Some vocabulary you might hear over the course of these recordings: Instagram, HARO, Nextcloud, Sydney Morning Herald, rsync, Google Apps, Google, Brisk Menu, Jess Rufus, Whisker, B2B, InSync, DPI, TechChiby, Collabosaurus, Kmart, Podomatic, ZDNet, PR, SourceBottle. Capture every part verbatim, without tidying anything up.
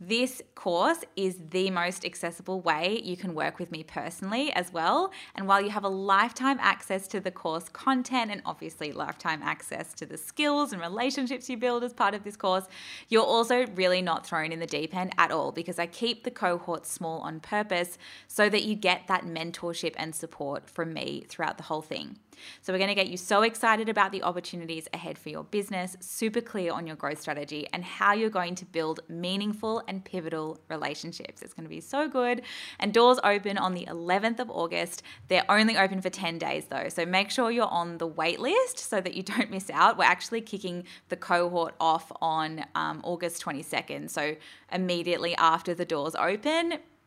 This course is the most accessible way you can work with me personally as well. And while you have a lifetime access to the course content and obviously lifetime access to the skills and relationships you build as part of this course, you're also really not thrown in the deep end at all, because I keep the cohorts small on purpose so that you get that mentorship and support from me throughout the whole thing. So we're going to get you so excited about the opportunities ahead for your business, super clear on your growth strategy and how you're going to build meaningful and pivotal relationships. It's going to be so good. And doors open on the eleventh of August. They're only open for ten days though. So make sure you're on the wait list so that you don't miss out. We're actually kicking the cohort off on um, August twenty-second. So immediately after the doors open,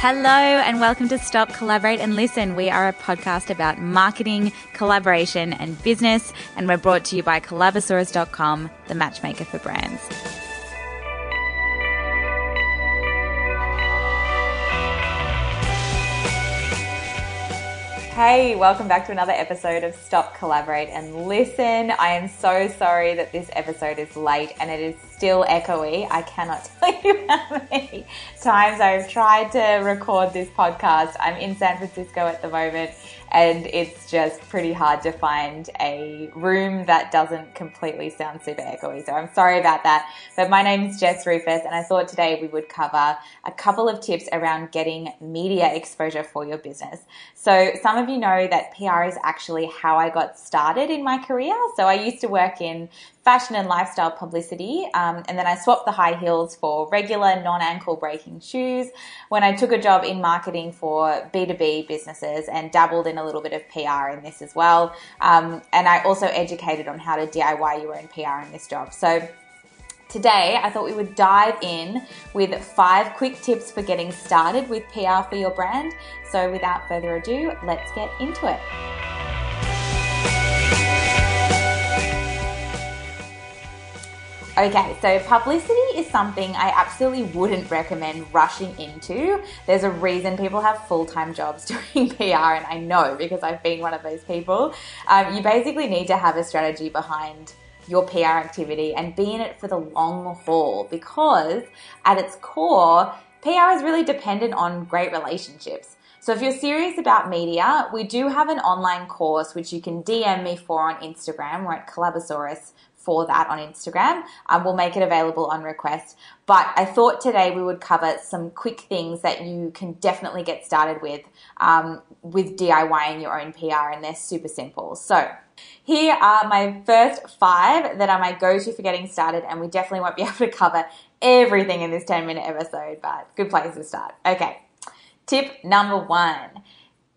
Hello and welcome to Stop, Collaborate and Listen. We are a podcast about marketing, collaboration and business, and we're brought to you by collabosaurus dot com, the matchmaker for brands. Hey, welcome back to another episode of Stop, Collaborate and Listen. I am so sorry that this episode is late and it is still echoey. I cannot tell you how many times I've tried to record this podcast. I'm in San Francisco at the moment and it's just pretty hard to find a room that doesn't completely sound super echoey. So I'm sorry about that. But my name is Jess Rufus and I thought today we would cover a couple of tips around getting media exposure for your business. So some of you know that P R is actually how I got started in my career. So I used to work in fashion and lifestyle publicity, um, and then I swapped the high heels for regular non-ankle breaking shoes when I took a job in marketing for B two B businesses and dabbled in a little bit of P R in this as well, um, and I also educated on how to D I Y your own P R in this job. So today, I thought we would dive in with five quick tips for getting started with P R for your brand. So without further ado, let's get into it. Okay, so publicity is something I absolutely wouldn't recommend rushing into. There's a reason people have full-time jobs doing P R, and I know because I've been one of those people. Um, you basically need to have a strategy behind your P R activity and be in it for the long haul, because at its core, P R is really dependent on great relationships. So if you're serious about media, we do have an online course which you can D M me for on Instagram. We're at Collabosaurus for that on Instagram. Um, we'll make it available on request. But I thought today we would cover some quick things that you can definitely get started with, um, with DIYing your own P R, and they're super simple. So here are my first five that are my go-to for getting started, and we definitely won't be able to cover everything in this ten-minute episode, but good place to start. Okay, tip number one,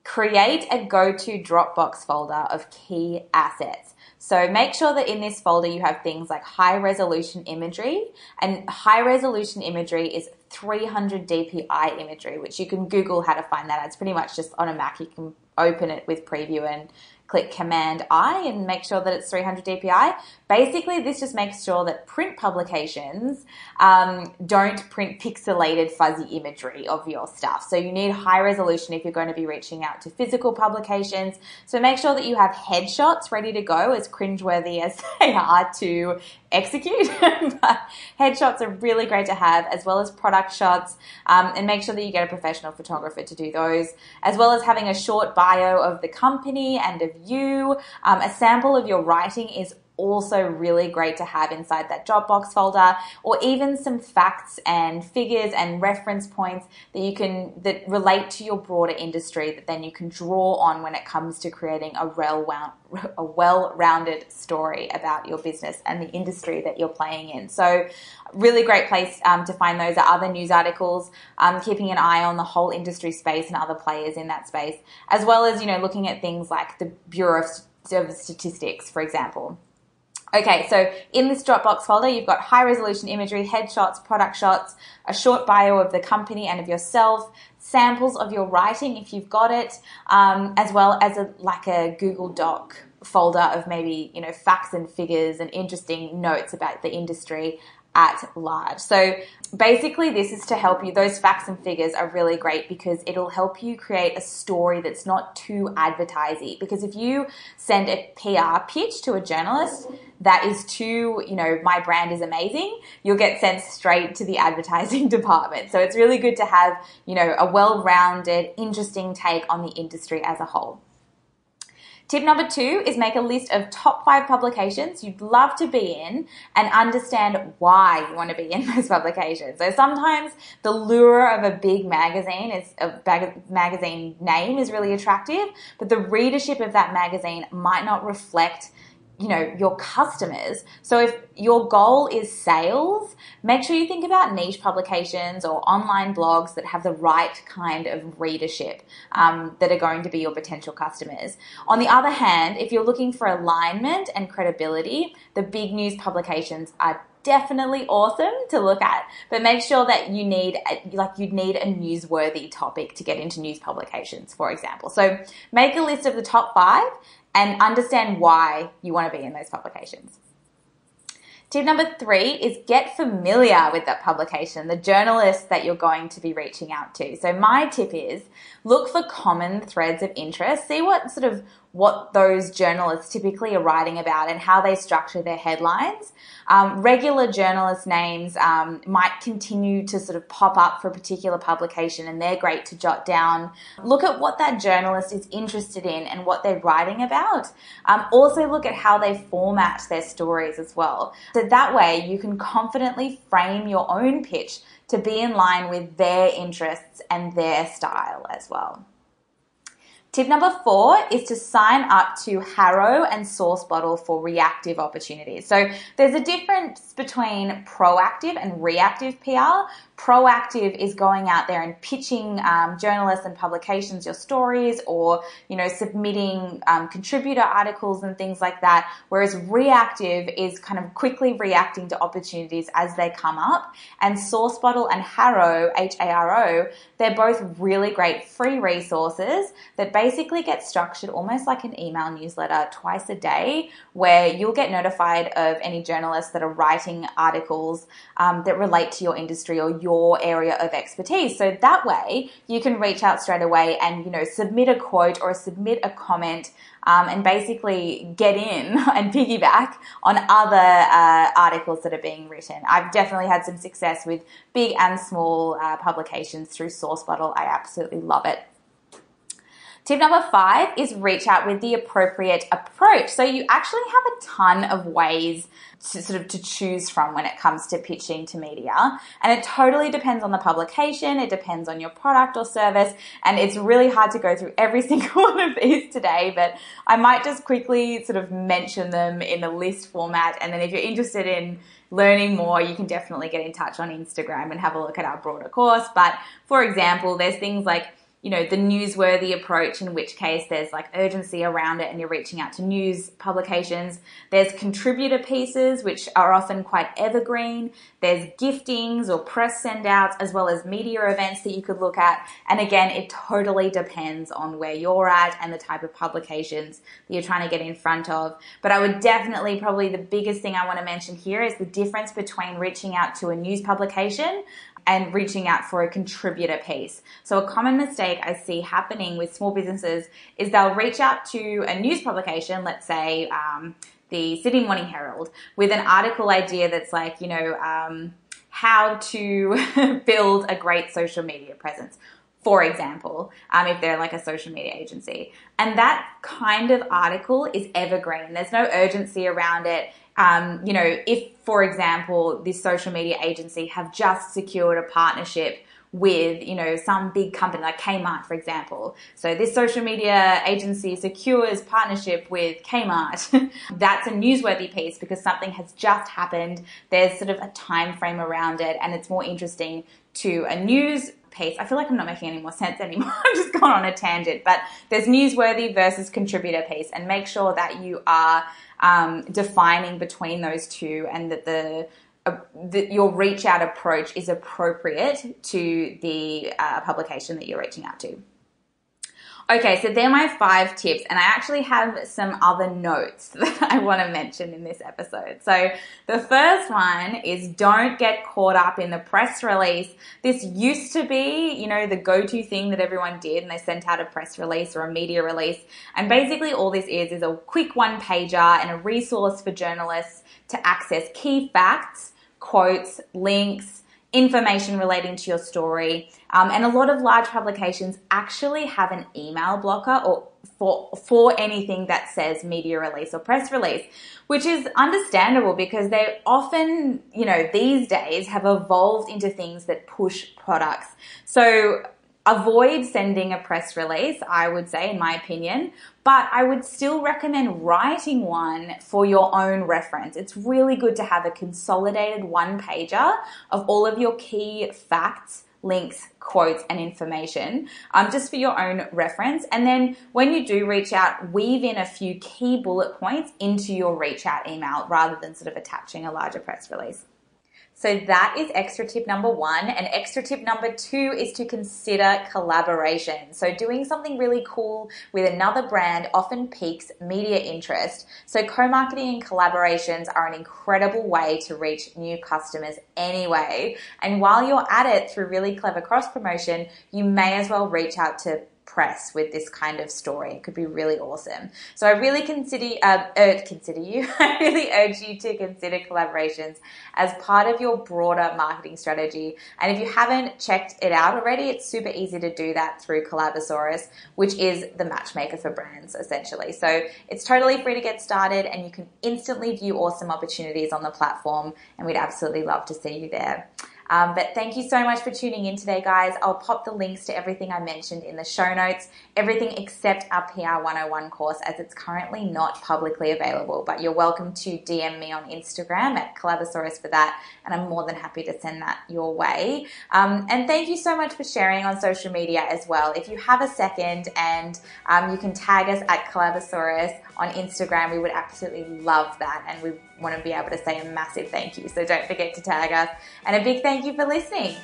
create a go-to Dropbox folder of key assets. So make sure that in this folder you have things like high resolution imagery, and high resolution imagery is three hundred D P I imagery, which you can Google how to find that. It's pretty much just on a Mac. You can open it with preview and click Command I and make sure that it's three hundred D P I. Basically, this just makes sure that print publications um, don't print pixelated fuzzy imagery of your stuff. So you need high resolution if you're going to be reaching out to physical publications. So make sure that you have headshots ready to go, as cringeworthy as they are to execute. But headshots are really great to have, as well as product shots, um, and make sure that you get a professional photographer to do those, as well as having a short bio of the company and of you. Um, a sample of your writing is also really great to have inside that Dropbox folder, or even some facts and figures and reference points that you can, that relate to your broader industry, that then you can draw on when it comes to creating a well-wound, a well-rounded story about your business and the industry that you're playing in. So really great place um, to find those are other news articles, um, keeping an eye on the whole industry space and other players in that space, as well as, you know, looking at things like the Bureau of Statistics, for example. Okay, so in this Dropbox folder, you've got high-resolution imagery, headshots, product shots, a short bio of the company and of yourself, samples of your writing if you've got it, um, as well as a, like a Google Doc folder of maybe, you know, facts and figures and interesting notes about the industry at large. So basically, this is to help you. Those facts and figures are really great because it'll help you create a story that's not too advertisey. Because if you send a P R pitch to a journalist that is too, you know, my brand is amazing, you'll get sent straight to the advertising department. So it's really good to have, you know, a well-rounded, interesting take on the industry as a whole. Tip number two is make a list of top five publications you'd love to be in and understand why you want to be in those publications. So sometimes the lure of a big magazine is a bag, magazine name is really attractive, but the readership of that magazine might not reflect, you know, your customers. So if your goal is sales, make sure you think about niche publications or online blogs that have the right kind of readership um, that are going to be your potential customers. On the other hand, if you're looking for alignment and credibility, the big news publications are definitely awesome to look at, but make sure that you need, like you'd need a newsworthy topic to get into news publications, for example. So make a list of the top five and understand why you want to be in those publications. Tip number three is get familiar with that publication, the journalist that you're going to be reaching out to. So my tip is look for common threads of interest, see what sort of what those journalists typically are writing about and how they structure their headlines. Um, regular journalist names um, might continue to sort of pop up for a particular publication, and they're great to jot down. Look at what that journalist is interested in and what they're writing about. Um, also look at how they format their stories as well. So that way you can confidently frame your own pitch to be in line with their interests and their style as well. Tip number four is to sign up to HARO and SourceBottle for reactive opportunities. So there's a difference between proactive and reactive P R. Proactive is going out there and pitching um, journalists and publications your stories, or, you know, submitting um, contributor articles and things like that, whereas reactive is kind of quickly reacting to opportunities as they come up. And SourceBottle and HARO, H A R O, they're both really great free resources that basically get structured almost like an email newsletter twice a day, where you'll get notified of any journalists that are writing articles um, that relate to your industry or your your area of expertise. So that way you can reach out straight away and, you know, submit a quote or submit a comment um, and basically get in and piggyback on other uh, articles that are being written. I've definitely had some success with big and small uh, publications through SourceBottle. I absolutely love it. Tip number five is reach out with the appropriate approach. So you actually have a ton of ways to sort of to choose from when it comes to pitching to media. And it totally depends on the publication. It depends on your product or service. And it's really hard to go through every single one of these today, but I might just quickly sort of mention them in a list format. And then if you're interested in learning more, you can definitely get in touch on Instagram and have a look at our broader course. But for example, there's things like you know, the newsworthy approach, in which case there's like urgency around it and you're reaching out to news publications. There's contributor pieces, which are often quite evergreen. There's giftings or press send outs, as well as media events that you could look at. And again, it totally depends on where you're at and the type of publications that you're trying to get in front of. But I would definitely, probably the biggest thing I want to mention here is the difference between reaching out to a news publication and reaching out for a contributor piece. So a common mistake I see happening with small businesses is they'll reach out to a news publication, let's say um, the Sydney Morning Herald, with an article idea that's like, you know, um, how to build a great social media presence, for example, um, if they're like a social media agency. And that kind of article is evergreen. There's no urgency around it. Um, you know, if, for example, this social media agency have just secured a partnership with, you know, some big company like Kmart, for example. So this social media agency secures partnership with Kmart. That's a newsworthy piece because something has just happened. There's sort of a time frame around it, and it's more interesting to a news piece. I feel like I'm not making any more sense anymore. I've just gone on a tangent, but there's newsworthy versus contributor piece, and make sure that you are um, defining between those two, and that the Uh, that your reach out approach is appropriate to the uh, publication that you're reaching out to. Okay, so they're my five tips, and I actually have some other notes that I want to mention in this episode. So the first one is, don't get caught up in the press release. This used to be, you know, the go-to thing that everyone did, and they sent out a press release or a media release. And basically all this is is a quick one-pager and a resource for journalists to access key facts, quotes, links, information relating to your story. Um, and a lot of large publications actually have an email blocker or for, for anything that says media release or press release, which is understandable because they often, you know, these days have evolved into things that push products. So avoid sending a press release, I would say, in my opinion, but I would still recommend writing one for your own reference. It's really good to have a consolidated one-pager of all of your key facts, links, quotes, and information, um, just for your own reference. And then when you do reach out, weave in a few key bullet points into your reach out email rather than sort of attaching a larger press release. So that is extra tip number one. And extra tip number two is to consider collaboration. So doing something really cool with another brand often piques media interest. So co-marketing and collaborations are an incredible way to reach new customers anyway. And while you're at it, through really clever cross-promotion, you may as well reach out to press with this kind of story. It could be really awesome. So I really consider, uh, urge, consider you, I really urge you to consider collaborations as part of your broader marketing strategy. And if you haven't checked it out already, it's super easy to do that through Collabosaurus, which is the matchmaker for brands, essentially. So it's totally free to get started, and you can instantly view awesome opportunities on the platform, and we'd absolutely love to see you there. Um, but thank you so much for tuning in today, guys. I'll pop the links to everything I mentioned in the show notes, everything except our P R one oh one course, as it's currently not publicly available, but you're welcome to D M me on Instagram at Collabosaurus for that, and I'm more than happy to send that your way. Um, and thank you so much for sharing on social media as well. If you have a second, and um, you can tag us at Collabosaurus on Instagram, we would absolutely love that, and we want to be able to say a massive thank you. So don't forget to tag us, and a big thank you for listening.